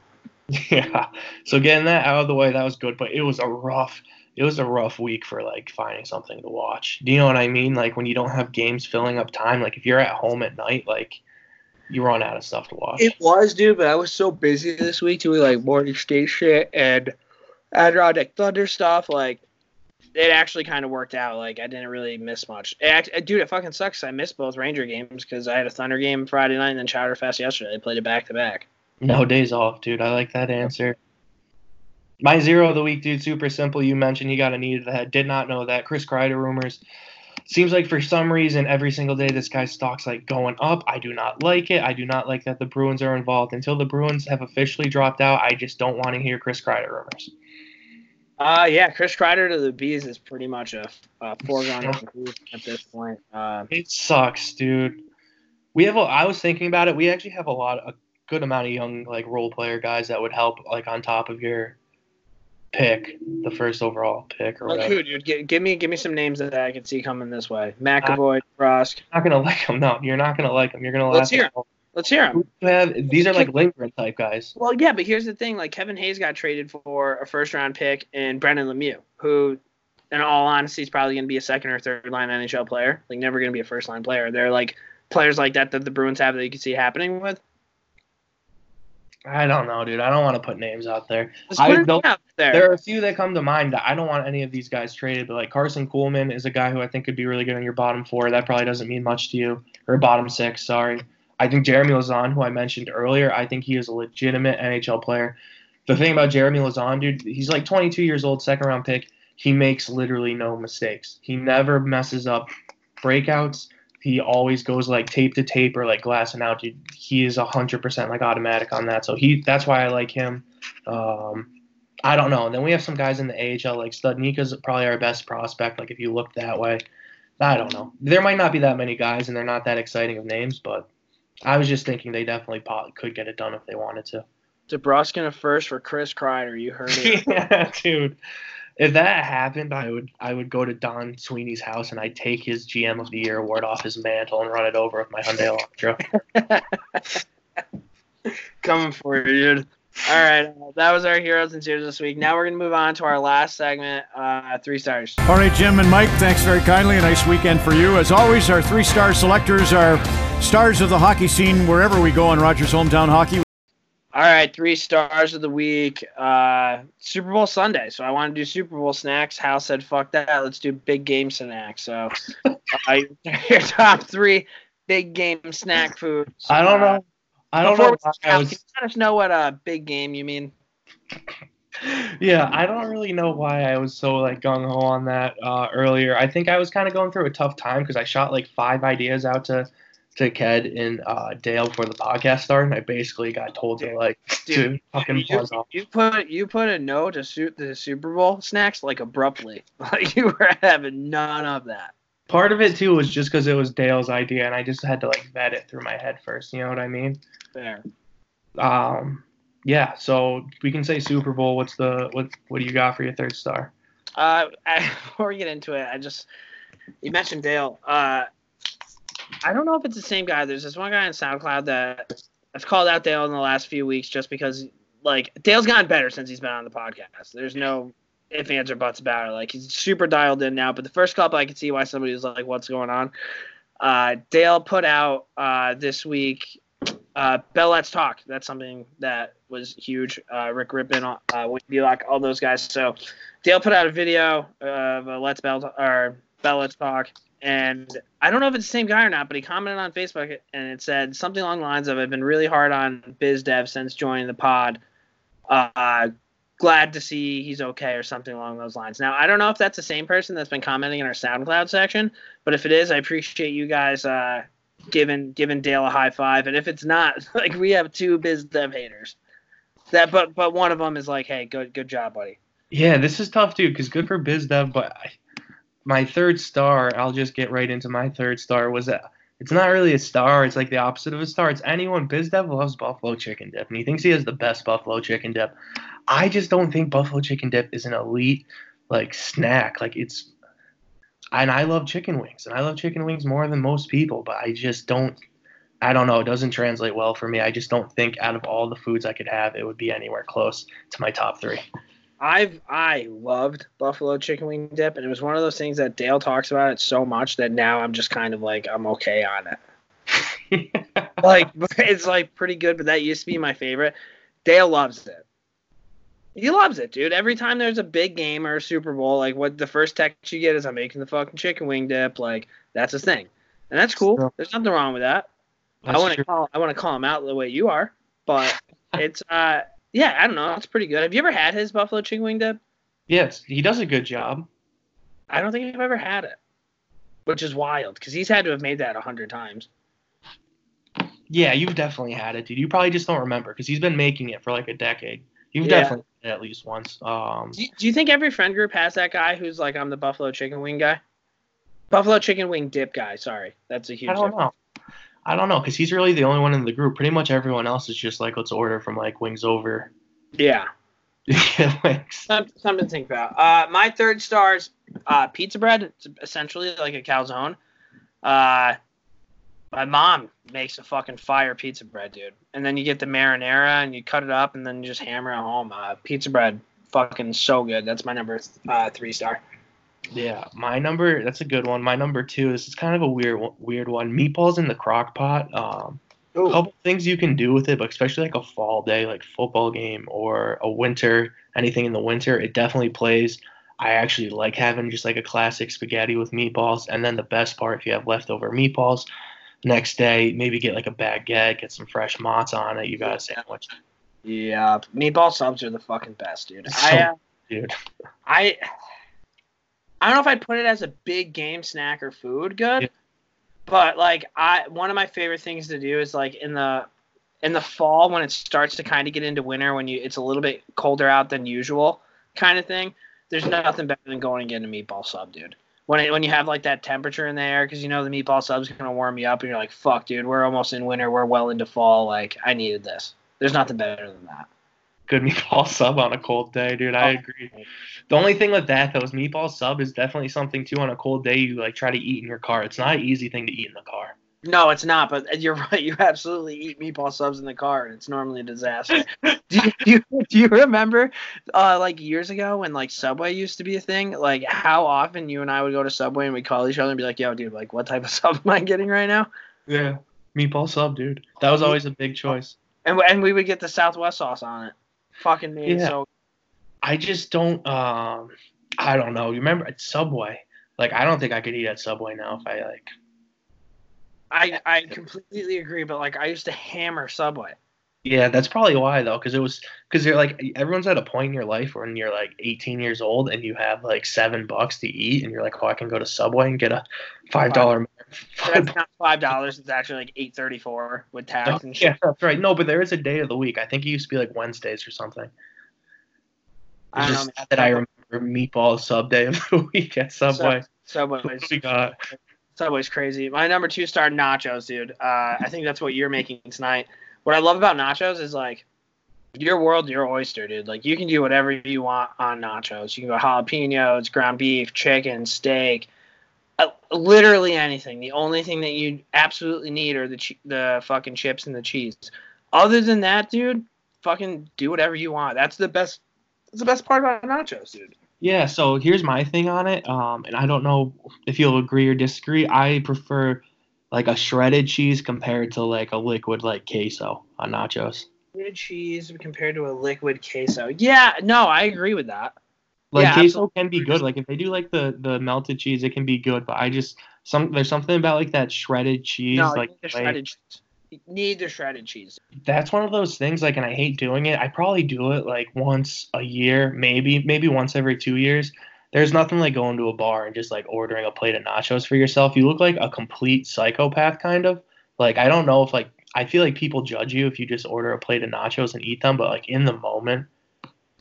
Yeah, so getting that out of the way, that was good, but it was a rough week for, like, finding something to watch. Do you know what I mean? Like, when you don't have games filling up time, like, if you're at home at night, like, you run out of stuff to watch. It was, dude, but I was so busy this week doing, like, morning skate shit and Adirondack Thunder stuff. Like, it actually kind of worked out. Like, I didn't really miss much. It fucking sucks. I missed both Ranger games because I had a Thunder game Friday night and then Chowder Fest yesterday. I played it back-to-back. No days off, dude. I like that answer. My zero of the week, dude, super simple. You mentioned you got a knee to the head. Did not know that. Chris Kreider rumors. Seems like for some reason every single day this guy's stock's, like, going up. I do not like it. I do not like that the Bruins are involved. Until the Bruins have officially dropped out, I just don't want to hear Chris Kreider rumors. Yeah, Chris Kreider to the Bees is pretty much a foregone at this point. It sucks, dude. I was thinking about it. We actually have a lot of good amount of young, like, role player guys that would help, like, on top of your pick, the first overall pick or like whatever. Who, dude? Give me some names that I can see coming this way. McAvoy, Frost. You're not gonna like them. No, you're not gonna like them. You're gonna. Let's hear them. These are like Lindgren type guys. Well, yeah, but here's the thing: like, Kevin Hayes got traded for a first round pick and Brendan Lemieux, who in all honesty, is probably going to be a second or third line NHL player. Like, never going to be a first line player. They're like players like that the Bruins have that you can see happening with. I don't know, dude. I don't want to put names out there. There are a few that come to mind that I don't want any of these guys traded, but like Carson Kuhlman is a guy who I think could be really good on your bottom four. That probably doesn't mean much to you. Or bottom six, sorry. I think Jeremy Lazan, who I mentioned earlier, I think he is a legitimate NHL player. The thing about Jeremy Lazan, dude, he's like 22 years old, second-round pick. He makes literally no mistakes. He never messes up breakouts. He always goes like tape to tape or like glassing out. Dude, he is 100% like automatic on that. So that's why I like him. I don't know. And then we have some guys in the AHL, like Studnicka's probably our best prospect. Like if you look that way, I don't know. There might not be that many guys, and they're not that exciting of names. But I was just thinking they definitely could get it done if they wanted to. DeBrusque a first for Chris Kreider. You heard it. Yeah, dude. If that happened, I would go to Don Sweeney's house and I'd take his GM of the Year award off his mantle and run it over with my Hyundai Elantra. Coming for you, dude. All right, that was our Heroes and Zeros this week. Now we're going to move on to our last segment, Three Stars. All right, Jim and Mike, thanks very kindly. A nice weekend for you. As always, our three-star selectors are stars of the hockey scene wherever we go on Rogers Hometown Hockey. All right, three stars of the week. Super Bowl Sunday. So I want to do Super Bowl snacks. Hal said, fuck that. Let's do big game snacks. So your top three big game snack foods. I don't know. I don't know. Let us know what big game you mean. Yeah, I don't really know why I was so like gung-ho on that earlier. I think I was kind of going through a tough time because I shot like 5 ideas out to Ked and Dale before the podcast started, and I basically got told to like to fucking pause off. You put a no to suit the Super Bowl snacks like abruptly. Like you were having none of that. Part of it too was just because it was Dale's idea, and I just had to like vet it through my head first. You know what I mean? Fair. Yeah. So we can say Super Bowl. What's what do you got for your third star? Before we get into it, you mentioned Dale. I don't know if it's the same guy. There's this one guy on SoundCloud that I've called out Dale in the last few weeks just because, like, Dale's gotten better since he's been on the podcast. There's no ifs, ands, or buts about it. Like, he's super dialed in now. But the first couple, I could see why somebody was like, what's going on? Dale put out this week, Bell Let's Talk. That's something that was huge. Rick Rippon, Wayne Belak, all those guys. So Dale put out a video of Bell Let's Talk. And I don't know if it's the same guy or not, but he commented on Facebook, and it said something along the lines of, I've been really hard on BizDev since joining the pod. Glad to see he's okay, or something along those lines. Now, I don't know if that's the same person that's been commenting in our SoundCloud section, but if it is, I appreciate you guys giving Dale a high five. And if it's not, like, we have 2 BizDev haters. But one of them is like, hey, good job, buddy. Yeah, this is tough, too, because good for BizDev, but my third star, I'll just get right into my third star, was that it's not really a star. It's like the opposite of a star. It's anyone. BizDev loves buffalo chicken dip, and he thinks he has the best buffalo chicken dip. I just don't think buffalo chicken dip is an elite, like, snack. Like, it's – and I love chicken wings, and I love chicken wings more than most people, but I just don't – I don't know. It doesn't translate well for me. I just don't think out of all the foods I could have, it would be anywhere close to my top three. I loved buffalo chicken wing dip, and it was one of those things that Dale talks about it so much that now I'm just kind of like, I'm okay on it. Like, it's like pretty good, but that used to be my favorite. Dale loves it. He loves it, dude. Every time there's a big game or a Super Bowl, like, what the first text you get is, I'm making the fucking chicken wing dip. Like, that's a thing, and that's cool. So, there's nothing wrong with that. I want to call him out the way you are, but it's yeah, I don't know. It's pretty good. Have you ever had his buffalo chicken wing dip? Yes, he does a good job. I don't think I've ever had it, which is wild because he's had to have made that 100 times. Yeah, you've definitely had it, dude. You probably just don't remember because he's been making it for like a decade. You've definitely had it at least once. Do you think every friend group has that guy who's like, I'm the buffalo chicken wing guy? Buffalo chicken wing dip guy, sorry. That's a huge difference. I don't know, because he's really the only one in the group. Pretty much everyone else is just like, let's order from, like, Wings Over. Yeah. Something to think about. My third star is pizza bread. It's essentially like a calzone. My mom makes a fucking fire pizza bread, dude. And then you get the marinara, and you cut it up, and then you just hammer it home. Pizza bread, fucking so good. That's my number 3 star. Yeah, my number, that's a good one. My number two is, it's kind of a weird one. Meatballs in the crock pot. A couple things you can do with it, but especially like a fall day, like football game or a winter, anything in the winter, it definitely plays. I actually like having just like a classic spaghetti with meatballs. And then the best part, if you have leftover meatballs, next day, maybe get like a baguette, get some fresh mozz on it. You got a sandwich. Yeah, meatball subs are the fucking best, dude. I don't know if I'd put it as a big game snack or food good, but like one of my favorite things to do is like in the fall when it starts to kind of get into winter, when it's a little bit colder out than usual kind of thing. There's nothing better than going and getting a meatball sub, dude. When you have like that temperature in the air, because you know the meatball sub's gonna warm you up, and you're like, fuck, dude, we're almost in winter, we're well into fall. Like I needed this. There's nothing better than that. Good meatball sub on a cold day, dude. I agree. The only thing with that, though, is meatball sub is definitely something, too, on a cold day you, like, try to eat in your car. It's not an easy thing to eat in the car. No, it's not, but you're right. You absolutely eat meatball subs in the car, and it's normally a disaster. Do you remember, like, years ago when, like, Subway used to be a thing? Like, how often you and I would go to Subway and we'd call each other and be like, yo, dude, like, what type of sub am I getting right now? Yeah, meatball sub, dude. That was always a big choice. And we would get the Southwest sauce on it. Fucking me. Yeah. So I just don't I don't know. You remember at Subway? Like I don't think I could eat at Subway now if I like I completely agree, but like I used to hammer Subway. Yeah, that's probably why though, cuz you're like everyone's at a point in your life when you're like 18 years old and you have like $7 to eat and you're like, "Oh, I can go to Subway and get a $5 That's not $5. It's actually like $8.34 with tax and shit. Yeah, that's right. No, but there is a day of the week. I think it used to be like Wednesdays or something. It's I don't know, that I remember meatball sub day of the week at Subway. Subway's crazy. My number two star, nachos, dude. I think that's what you're making tonight. What I love about nachos is like your world, your oyster, dude. Like you can do whatever you want on nachos. You can go jalapenos, ground beef, chicken, steak. Literally anything. The only thing that you absolutely need are the fucking chips and the cheese. Other than that, dude, fucking do whatever you want. That's the best part about nachos, dude. Yeah, so here's my thing on it, and I don't know if you'll agree or disagree. I prefer, like, a shredded cheese compared to, like, a liquid, like, queso on nachos. Shredded cheese compared to a liquid queso. Yeah, no, I agree with that. Like, yeah, queso can be good. Like, if they do, like, the melted cheese, it can be good. But I just – there's something about, like, that shredded cheese. No, like, need the shredded cheese. That's one of those things, like, and I hate doing it. I probably do it, like, once a year, maybe once every 2 years. There's nothing like going to a bar and just, like, ordering a plate of nachos for yourself. You look like a complete psychopath, kind of. Like, I don't know if, like – I feel like people judge you if you just order a plate of nachos and eat them. But, like, in the moment –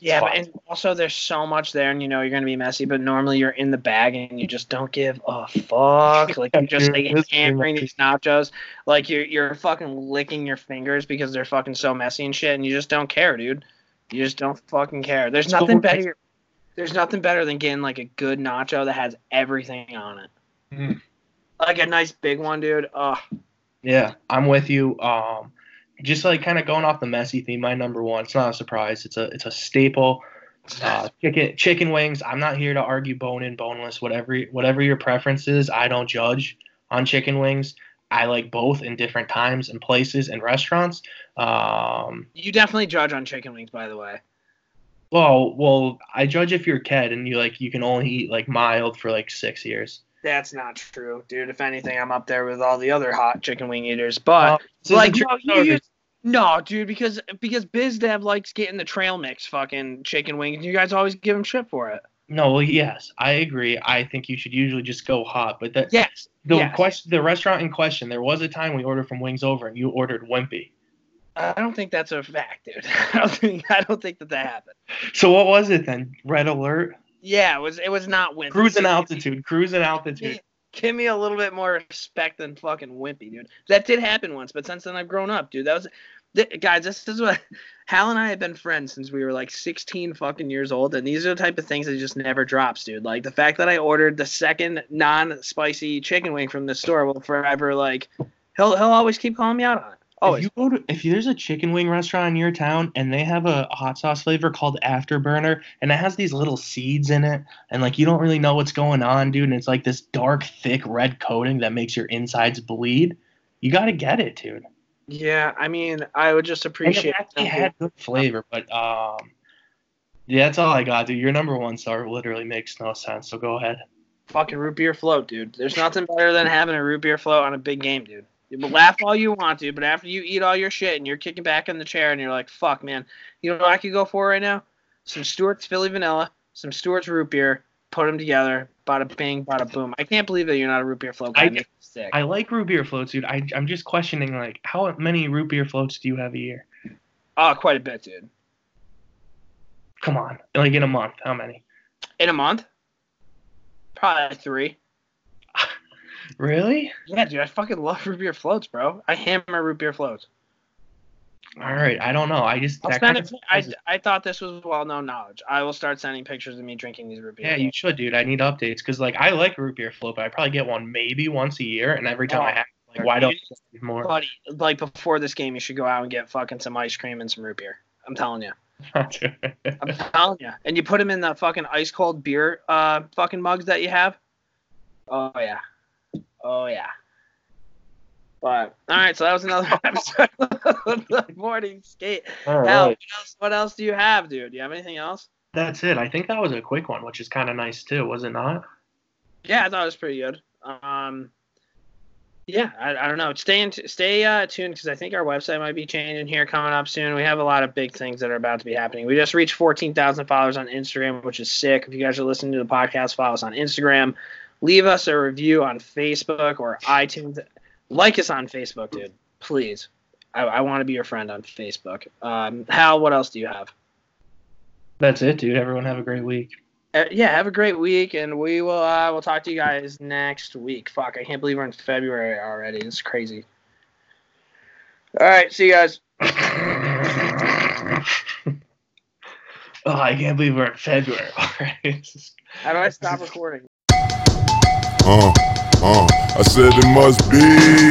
yeah, but and also there's so much there, and you know you're gonna be messy. But normally you're in the bag, and you just don't give a fuck. Like you're just like hammering these nachos, like you're fucking licking your fingers because they're fucking so messy and shit, and you just don't care, dude. You just don't fucking care. There's nothing better. There's nothing better than getting like a good nacho that has everything on it, like a nice big one, dude. Ugh. Yeah, I'm with you. Just like kind of going off the messy theme, my number one, it's not a surprise. It's a staple. Chicken wings. I'm not here to argue bone-in, boneless, whatever your preference is. I don't judge on chicken wings. I like both in different times and places and restaurants. You definitely judge on chicken wings, by the way. Well, I judge if you're a kid and you like you can only eat like mild for like 6 years. That's not true, dude. If anything, I'm up there with all the other hot chicken wing eaters. But because BizDad likes getting the trail mix fucking chicken wings. You guys always give him shit for it. No, well, yes, I agree. I think you should usually just go hot. But the restaurant in question, there was a time we ordered from Wings Over and you ordered Wimpy. I don't think that's a fact, dude. I don't think that happened. So what was it then? Red Alert. Yeah, it was not Wimpy. Cruising altitude. Give me a little bit more respect than fucking Wimpy, dude. That did happen once, but since then I've grown up, dude. Guys, this is what Hal and I have been friends since we were like 16 fucking years old, and these are the type of things that just never drops, dude. Like the fact that I ordered the second non-spicy chicken wing from the store will forever like he'll always keep calling me out on it. Oh, if you go to, if there's a chicken wing restaurant in your town and they have a hot sauce flavor called Afterburner and it has these little seeds in it and like you don't really know what's going on, dude, and it's like this dark, thick red coating that makes your insides bleed, you got to get it, dude. Yeah, I mean, I would just appreciate it. It had good flavor, but yeah, that's all I got, dude. Your number one star literally makes no sense, so go ahead. Fucking root beer float, dude. There's nothing better than having a root beer float on a big game, dude. You laugh all you want to, but after you eat all your shit and you're kicking back in the chair and you're like, fuck, man, you know what I could go for right now? Some Stewart's Philly Vanilla, some Stewart's root beer, put them together, bada bing, bada boom. I can't believe that you're not a root beer float guy. I like root beer floats, dude. I'm just questioning, like, how many root beer floats do you have a year? Oh, quite a bit, dude. Come on. Like, in a month, how many? In a month? Probably 3. Really? Yeah, dude, I fucking love root beer floats, bro. I hammer root beer floats. All right, I don't know. I just I thought this was well-known knowledge. I will start sending pictures of me drinking these root beer. Yeah, you should, dude. I need updates because, like, I like root beer float, but I probably get one maybe once a year, and every time I have, like, why don't I more? Buddy, like, before this game, you should go out and get fucking some ice cream and some root beer. I'm telling you. I'm telling you. And you put them in the fucking ice-cold beer fucking mugs that you have. Oh, yeah. Oh, yeah. But, all right, so that was another episode of the Morning Skate. All right. Now, what else do you have, dude? Do you have anything else? That's it. I think that was a quick one, which is kind of nice, too, was it not? Yeah, I thought it was pretty good. Yeah, I don't know. Stay tuned because I think our website might be changing here coming up soon. We have a lot of big things that are about to be happening. We just reached 14,000 followers on Instagram, which is sick. If you guys are listening to the podcast, follow us on Instagram. Leave us a review on Facebook or iTunes. Like us on Facebook, dude. Please. I want to be your friend on Facebook. Hal, what else do you have? That's it, dude. Everyone have a great week. Yeah, have a great week, and we will we'll talk to you guys next week. Fuck, I can't believe we're in February already. It's crazy. All right, see you guys. Oh, I can't believe we're in February already. How do I stop recording? I said it must be,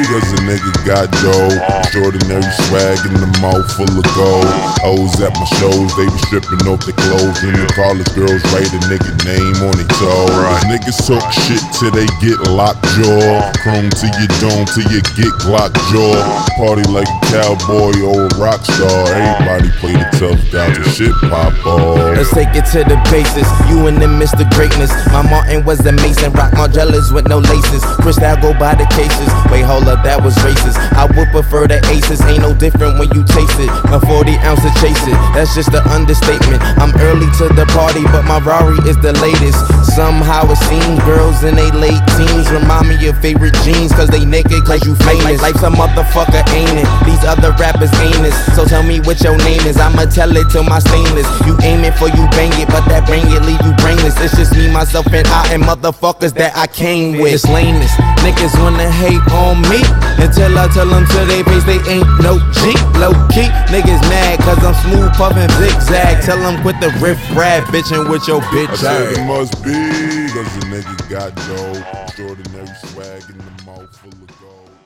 cause a nigga got dough. Extraordinary swag in the mouth full of gold. O's at my shows, they be stripping off their clothes. And the college girls write a nigga name on their toe. Niggas talk shit till they get locked jaw. Chrome to your dome till you get locked jaw. Party like a cowboy or a rock star. Everybody play the tough guy till shit pop off. Let's take it to the basis, you and them Mr. Greatness. My Martin was a Mason, rock Margellas with no laces. Freestyle go by the cases. Wait, hold up, that was racist. I would prefer the aces. Ain't no different when you taste it. A 40 ounce to chase it. That's just an understatement. I'm early to the party, but my Rari is the latest. Somehow it seems girls in they late teens remind me of favorite jeans, cause they naked, cause you famous. Life's a motherfucker, ain't it? These other rappers ain't it. So tell me what your name is. I'ma tell it till my stainless. You aim it for you bang it, but that bang it leave you brainless. It's just me, myself, and I, and motherfuckers that I came with. It's lameness. Niggas wanna hate on me until I tell them to they face they ain't no G. Low key, niggas mad cause I'm smooth puffin' zigzag. Tell them quit the riff-raff bitchin' with your bitch. I said it must be cause the nigga got dough. Extraordinary swag in the mouth full of gold.